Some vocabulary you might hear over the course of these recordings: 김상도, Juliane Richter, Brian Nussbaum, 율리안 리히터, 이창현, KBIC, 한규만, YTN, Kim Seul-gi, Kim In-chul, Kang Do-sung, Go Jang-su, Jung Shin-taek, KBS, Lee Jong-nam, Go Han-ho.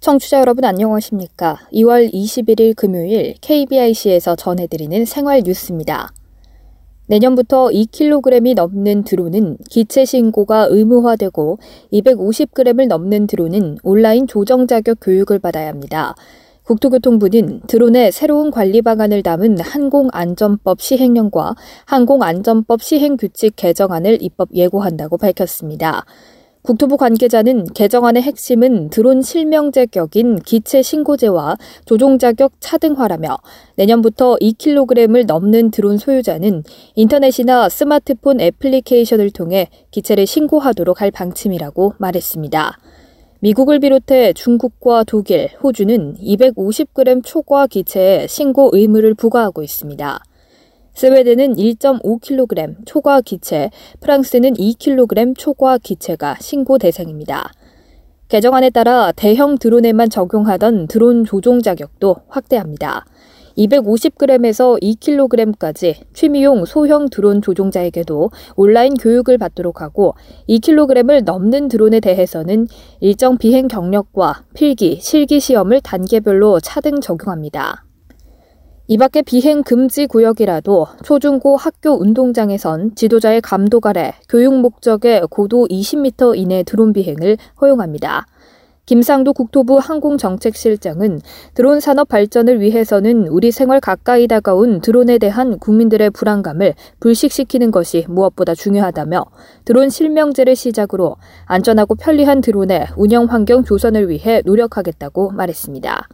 청취자 여러분 안녕하십니까? 2월 21일 금요일 KBIC에서 전해드리는 생활 뉴스입니다. 내년부터 2kg이 넘는 드론은 기체 신고가 의무화되고 250g을 넘는 드론은 온라인 조정 자격 교육을 받아야 합니다. 국토교통부는 드론의 새로운 관리 방안을 담은 항공안전법 시행령과 항공안전법 시행규칙 개정안을 입법 예고한다고 밝혔습니다. 국토부 관계자는 개정안의 핵심은 드론 실명 자격인 기체 신고제와 조종 자격 차등화라며 내년부터 2kg을 넘는 드론 소유자는 인터넷이나 스마트폰 애플리케이션을 통해 기체를 신고하도록 할 방침이라고 말했습니다. 미국을 비롯해 중국과 독일, 호주는 250g 초과 기체에 신고 의무를 부과하고 있습니다. 스웨덴은 1.5kg 초과 기체, 프랑스는 2kg 초과 기체가 신고 대상입니다. 개정안에 따라 대형 드론에만 적용하던 드론 조종 자격도 확대합니다. 250g에서 2kg까지 취미용 소형 드론 조종자에게도 온라인 교육을 받도록 하고 2kg을 넘는 드론에 대해서는 일정 비행 경력과 필기, 실기 시험을 단계별로 차등 적용합니다. 이 밖에 비행 금지 구역이라도 초중고 학교 운동장에선 지도자의 감독 아래 교육 목적의 고도 20m 이내 드론 비행을 허용합니다. 김상도 국토부 항공정책실장은 드론 산업 발전을 위해서는 우리 생활 가까이 다가온 드론에 대한 국민들의 불안감을 불식시키는 것이 무엇보다 중요하다며 드론 실명제를 시작으로 안전하고 편리한 드론의 운영 환경 조성을 위해 노력하겠다고 말했습니다.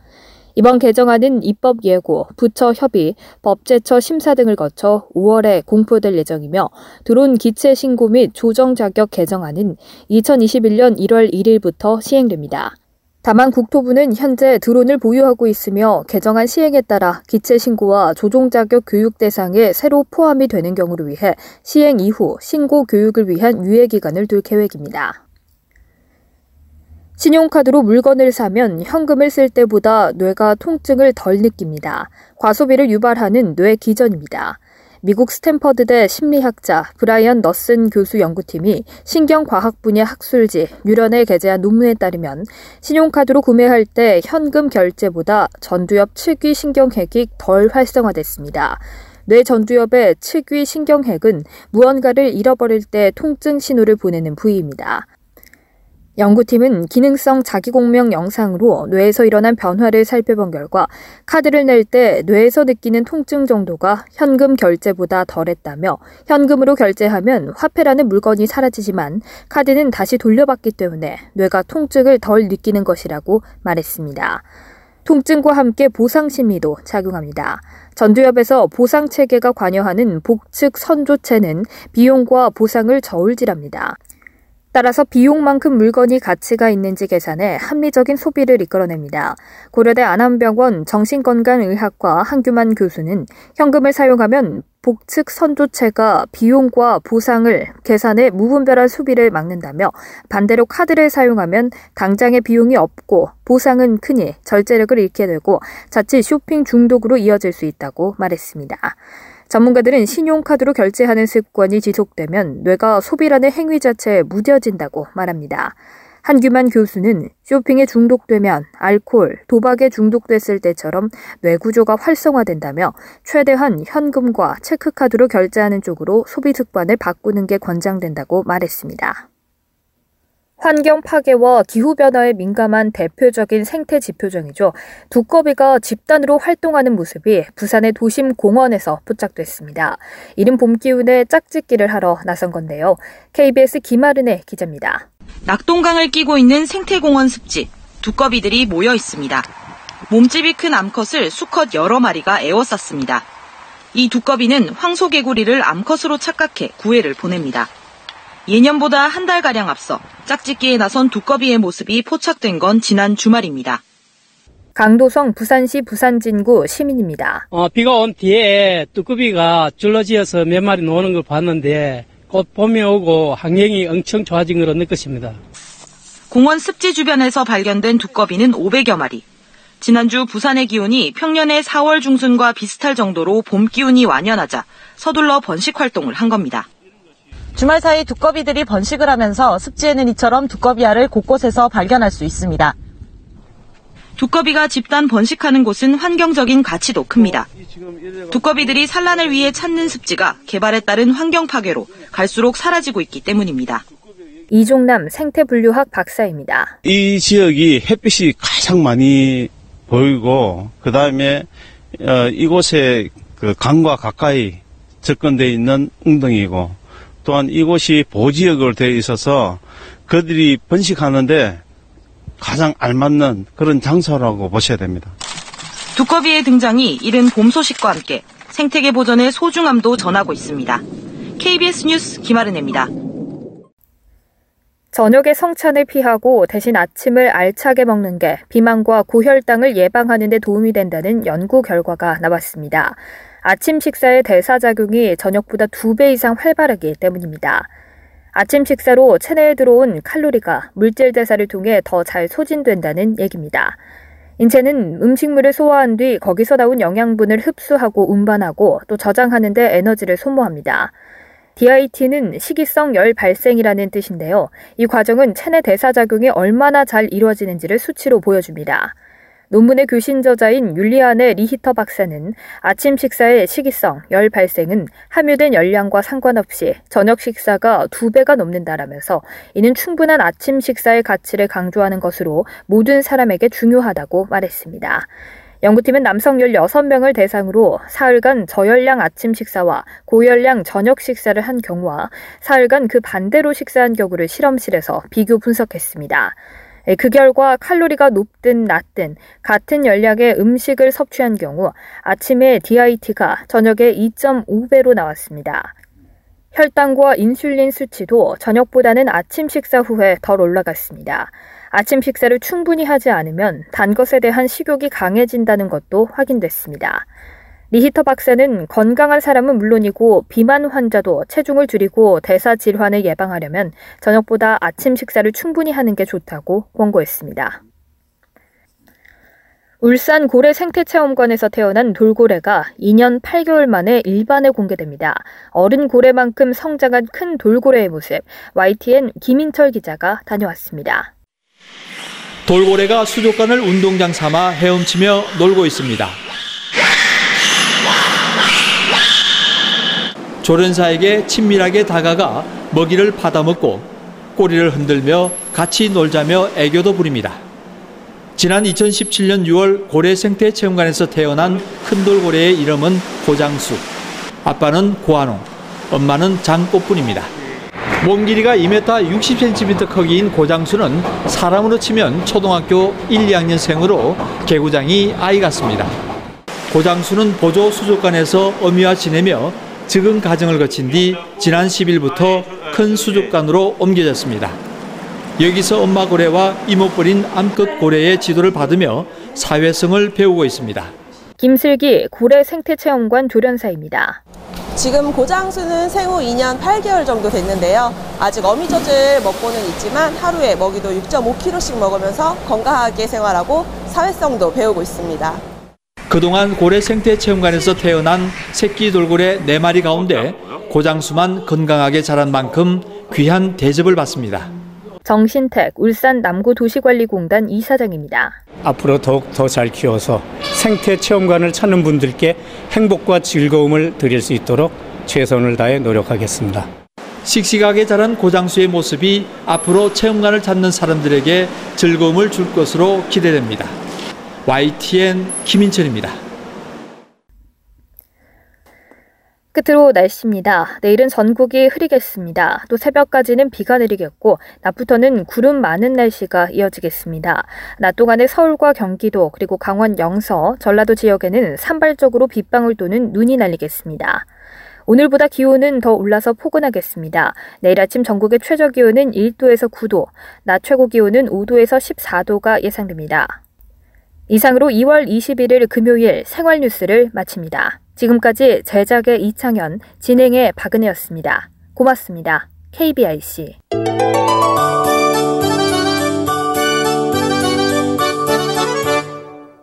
이번 개정안은 입법 예고, 부처 협의, 법제처 심사 등을 거쳐 5월에 공포될 예정이며 드론 기체 신고 및 조정 자격 개정안은 2021년 1월 1일부터 시행됩니다. 다만 국토부는 현재 드론을 보유하고 있으며 개정안 시행에 따라 기체 신고와 조종 자격 교육 대상에 새로 포함이 되는 경우를 위해 시행 이후 신고 교육을 위한 유예 기간을 둘 계획입니다. 신용카드로 물건을 사면 현금을 쓸 때보다 뇌가 통증을 덜 느낍니다. 과소비를 유발하는 뇌 기전입니다. 미국 스탠퍼드대 심리학자 브라이언 너슨 교수 연구팀이 신경과학 분야 학술지 뉴런에 게재한 논문에 따르면 신용카드로 구매할 때 현금 결제보다 전두엽 측위 신경핵이 덜 활성화됐습니다. 뇌 전두엽의 측위 신경핵은 무언가를 잃어버릴 때 통증 신호를 보내는 부위입니다. 연구팀은 기능성 자기공명 영상으로 뇌에서 일어난 변화를 살펴본 결과 카드를 낼 때 뇌에서 느끼는 통증 정도가 현금 결제보다 덜했다며 현금으로 결제하면 화폐라는 물건이 사라지지만 카드는 다시 돌려받기 때문에 뇌가 통증을 덜 느끼는 것이라고 말했습니다. 통증과 함께 보상 심리도 작용합니다. 전두엽에서 보상 체계가 관여하는 복측 선조체는 비용과 보상을 저울질합니다. 따라서 비용만큼 물건이 가치가 있는지 계산해 합리적인 소비를 이끌어냅니다. 고려대 안암병원 정신건강의학과 한규만 교수는 현금을 사용하면 복측 선조체가 비용과 보상을 계산해 무분별한 소비를 막는다며 반대로 카드를 사용하면 당장의 비용이 없고 보상은 크니 절제력을 잃게 되고 자칫 쇼핑 중독으로 이어질 수 있다고 말했습니다. 전문가들은 신용카드로 결제하는 습관이 지속되면 뇌가 소비라는 행위 자체에 무뎌진다고 말합니다. 한규만 교수는 쇼핑에 중독되면 알코올, 도박에 중독됐을 때처럼 뇌 구조가 활성화된다며 최대한 현금과 체크카드로 결제하는 쪽으로 소비 습관을 바꾸는 게 권장된다고 말했습니다. 환경 파괴와 기후변화에 민감한 대표적인 생태 지표종이죠. 두꺼비가 집단으로 활동하는 모습이 부산의 도심 공원에서 포착됐습니다. 이른 봄 기운에 짝짓기를 하러 나선 건데요. KBS 김아른의 기자입니다. 낙동강을 끼고 있는 생태공원 습지, 두꺼비들이 모여 있습니다. 몸집이 큰 암컷을 수컷 여러 마리가 에워쌌습니다. 이 두꺼비는 황소개구리를 암컷으로 착각해 구애를 보냅니다. 예년보다 한 달가량 앞서 짝짓기에 나선 두꺼비의 모습이 포착된 건 지난 주말입니다. 강도성 부산시 부산진구 시민입니다. 비가 온 뒤에 두꺼비가 줄러지어서 몇 마리 노는 걸 봤는데 곧 봄이 오고 환경이 엄청 좋아진 걸 느꼈습니다. 공원 습지 주변에서 발견된 두꺼비는 500여 마리. 지난주 부산의 기온이 평년의 4월 중순과 비슷할 정도로 봄 기운이 완연하자 서둘러 번식 활동을 한 겁니다. 주말 사이 두꺼비들이 번식을 하면서 습지에는 이처럼 두꺼비알을 곳곳에서 발견할 수 있습니다. 두꺼비가 집단 번식하는 곳은 환경적인 가치도 큽니다. 두꺼비들이 산란을 위해 찾는 습지가 개발에 따른 환경 파괴로 갈수록 사라지고 있기 때문입니다. 이종남 생태분류학 박사입니다. 이 지역이 햇빛이 가장 많이 보이고 그다음에 이곳에 그 강과 가까이 접근되어 있는 웅덩이고 또한 이곳이 보호지역으로 되어 있어서 그들이 번식하는데 가장 알맞는 그런 장소라고 보셔야 됩니다. 두꺼비의 등장이 이른 봄 소식과 함께 생태계 보전의 소중함도 전하고 있습니다. KBS 뉴스 김아른혜입니다. 저녁에 성찬을 피하고 대신 아침을 알차게 먹는 게 비만과 고혈당을 예방하는 데 도움이 된다는 연구 결과가 나왔습니다. 아침 식사의 대사작용이 저녁보다 2배 이상 활발하기 때문입니다. 아침 식사로 체내에 들어온 칼로리가 물질 대사를 통해 더 잘 소진된다는 얘기입니다. 인체는 음식물을 소화한 뒤 거기서 나온 영양분을 흡수하고 운반하고 또 저장하는 데 에너지를 소모합니다. DIT는 식이성 열 발생이라는 뜻인데요. 이 과정은 체내 대사작용이 얼마나 잘 이루어지는지를 수치로 보여줍니다. 논문의 교신 저자인 율리안의 리히터 박사는 아침 식사의 식이성 열 발생은 함유된 열량과 상관없이 저녁 식사가 2배가 넘는다라면서 이는 충분한 아침 식사의 가치를 강조하는 것으로 모든 사람에게 중요하다고 말했습니다. 연구팀은 남성 16명을 대상으로 사흘간 저열량 아침 식사와 고열량 저녁 식사를 한 경우와 사흘간 그 반대로 식사한 경우를 실험실에서 비교 분석했습니다. 그 결과 칼로리가 높든 낮든 같은 열량의 음식을 섭취한 경우 아침에 DIT가 저녁에 2.5배로 나왔습니다. 혈당과 인슐린 수치도 저녁보다는 아침 식사 후에 덜 올라갔습니다. 아침 식사를 충분히 하지 않으면 단 것에 대한 식욕이 강해진다는 것도 확인됐습니다. 리히터 박사는 건강한 사람은 물론이고 비만 환자도 체중을 줄이고 대사 질환을 예방하려면 저녁보다 아침 식사를 충분히 하는 게 좋다고 권고했습니다. 울산 고래 생태체험관에서 태어난 돌고래가 2년 8개월 만에 일반에 공개됩니다. 어른 고래만큼 성장한 큰 돌고래의 모습, YTN 김인철 기자가 다녀왔습니다. 돌고래가 수족관을 운동장 삼아 헤엄치며 놀고 있습니다. 조련사에게 친밀하게 다가가 먹이를 받아먹고 꼬리를 흔들며 같이 놀자며 애교도 부립니다. 지난 2017년 6월 고래 생태체험관에서 태어난 큰 돌고래의 이름은 고장수, 아빠는 고한호, 엄마는 장꽃뿐입니다. 몸 길이가 2m 60cm 크기인 고장수는 사람으로 치면 초등학교 1, 2학년생으로 개구장이 아이 같습니다. 고장수는 보조 수족관에서 어미와 지내며 즉흥 가정을 거친 뒤 지난 10일부터 큰 수족관으로 옮겨졌습니다. 여기서 엄마 고래와 이목벌인 암컷 고래의 지도를 받으며 사회성을 배우고 있습니다. 김슬기 고래 생태체험관 조련사입니다. 지금 고장수는 생후 2년 8개월 정도 됐는데요. 아직 어미젖을 먹고는 있지만 하루에 먹이도 6.5kg씩 먹으면서 건강하게 생활하고 사회성도 배우고 있습니다. 그동안 고래 생태체험관에서 태어난 새끼 돌고래 4마리 가운데 고장수만 건강하게 자란 만큼 귀한 대접을 받습니다. 정신택 울산 남구도시관리공단 이사장입니다. 앞으로 더욱 더 잘 키워서 생태체험관을 찾는 분들께 행복과 즐거움을 드릴 수 있도록 최선을 다해 노력하겠습니다. 씩씩하게 자란 고장수의 모습이 앞으로 체험관을 찾는 사람들에게 즐거움을 줄 것으로 기대됩니다. YTN 김인철입니다. 끝으로 날씨입니다. 내일은 전국이 흐리겠습니다. 또 새벽까지는 비가 내리겠고 낮부터는 구름 많은 날씨가 이어지겠습니다. 낮 동안에 서울과 경기도 그리고 강원 영서, 전라도 지역에는 산발적으로 빗방울 또는 눈이 날리겠습니다. 오늘보다 기온은 더 올라서 포근하겠습니다. 내일 아침 전국의 최저기온은 1도에서 9도, 낮 최고기온은 5도에서 14도가 예상됩니다. 이상으로 2월 21일 금요일 생활뉴스를 마칩니다. 지금까지 제작의 이창현, 진행의 박은혜였습니다. 고맙습니다. KBIC